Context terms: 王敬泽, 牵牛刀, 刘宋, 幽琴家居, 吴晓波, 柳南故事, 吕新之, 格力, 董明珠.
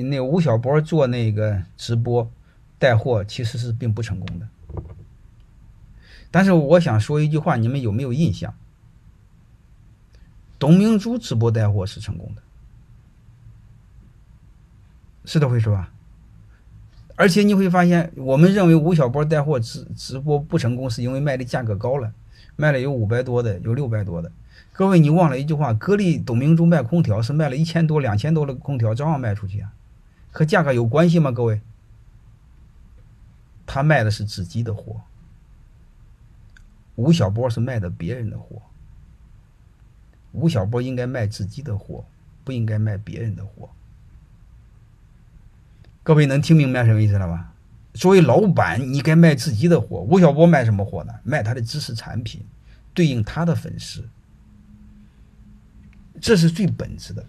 那吴晓波做那个直播带货其实是并不成功的。但是我想说一句话，你们有没有印象？董明珠直播带货是成功的，是的，会说吧？而且你会发现，我们认为吴晓波带货直播不成功，是因为卖的价格高了，卖了有500多的，有600多的。各位，你忘了一句话，格力董明珠卖空调是卖了1000多、2000多的空调，照样卖出去啊，和价格有关系吗？各位，他卖的是自己的货，吴晓波是卖的别人的货。吴晓波应该卖自己的货，不应该卖别人的货。各位能听明白什么意思了吧？作为老板，你该卖自己的货。吴晓波卖什么货呢？卖他的知识产品，对应他的粉丝，这是最本质的。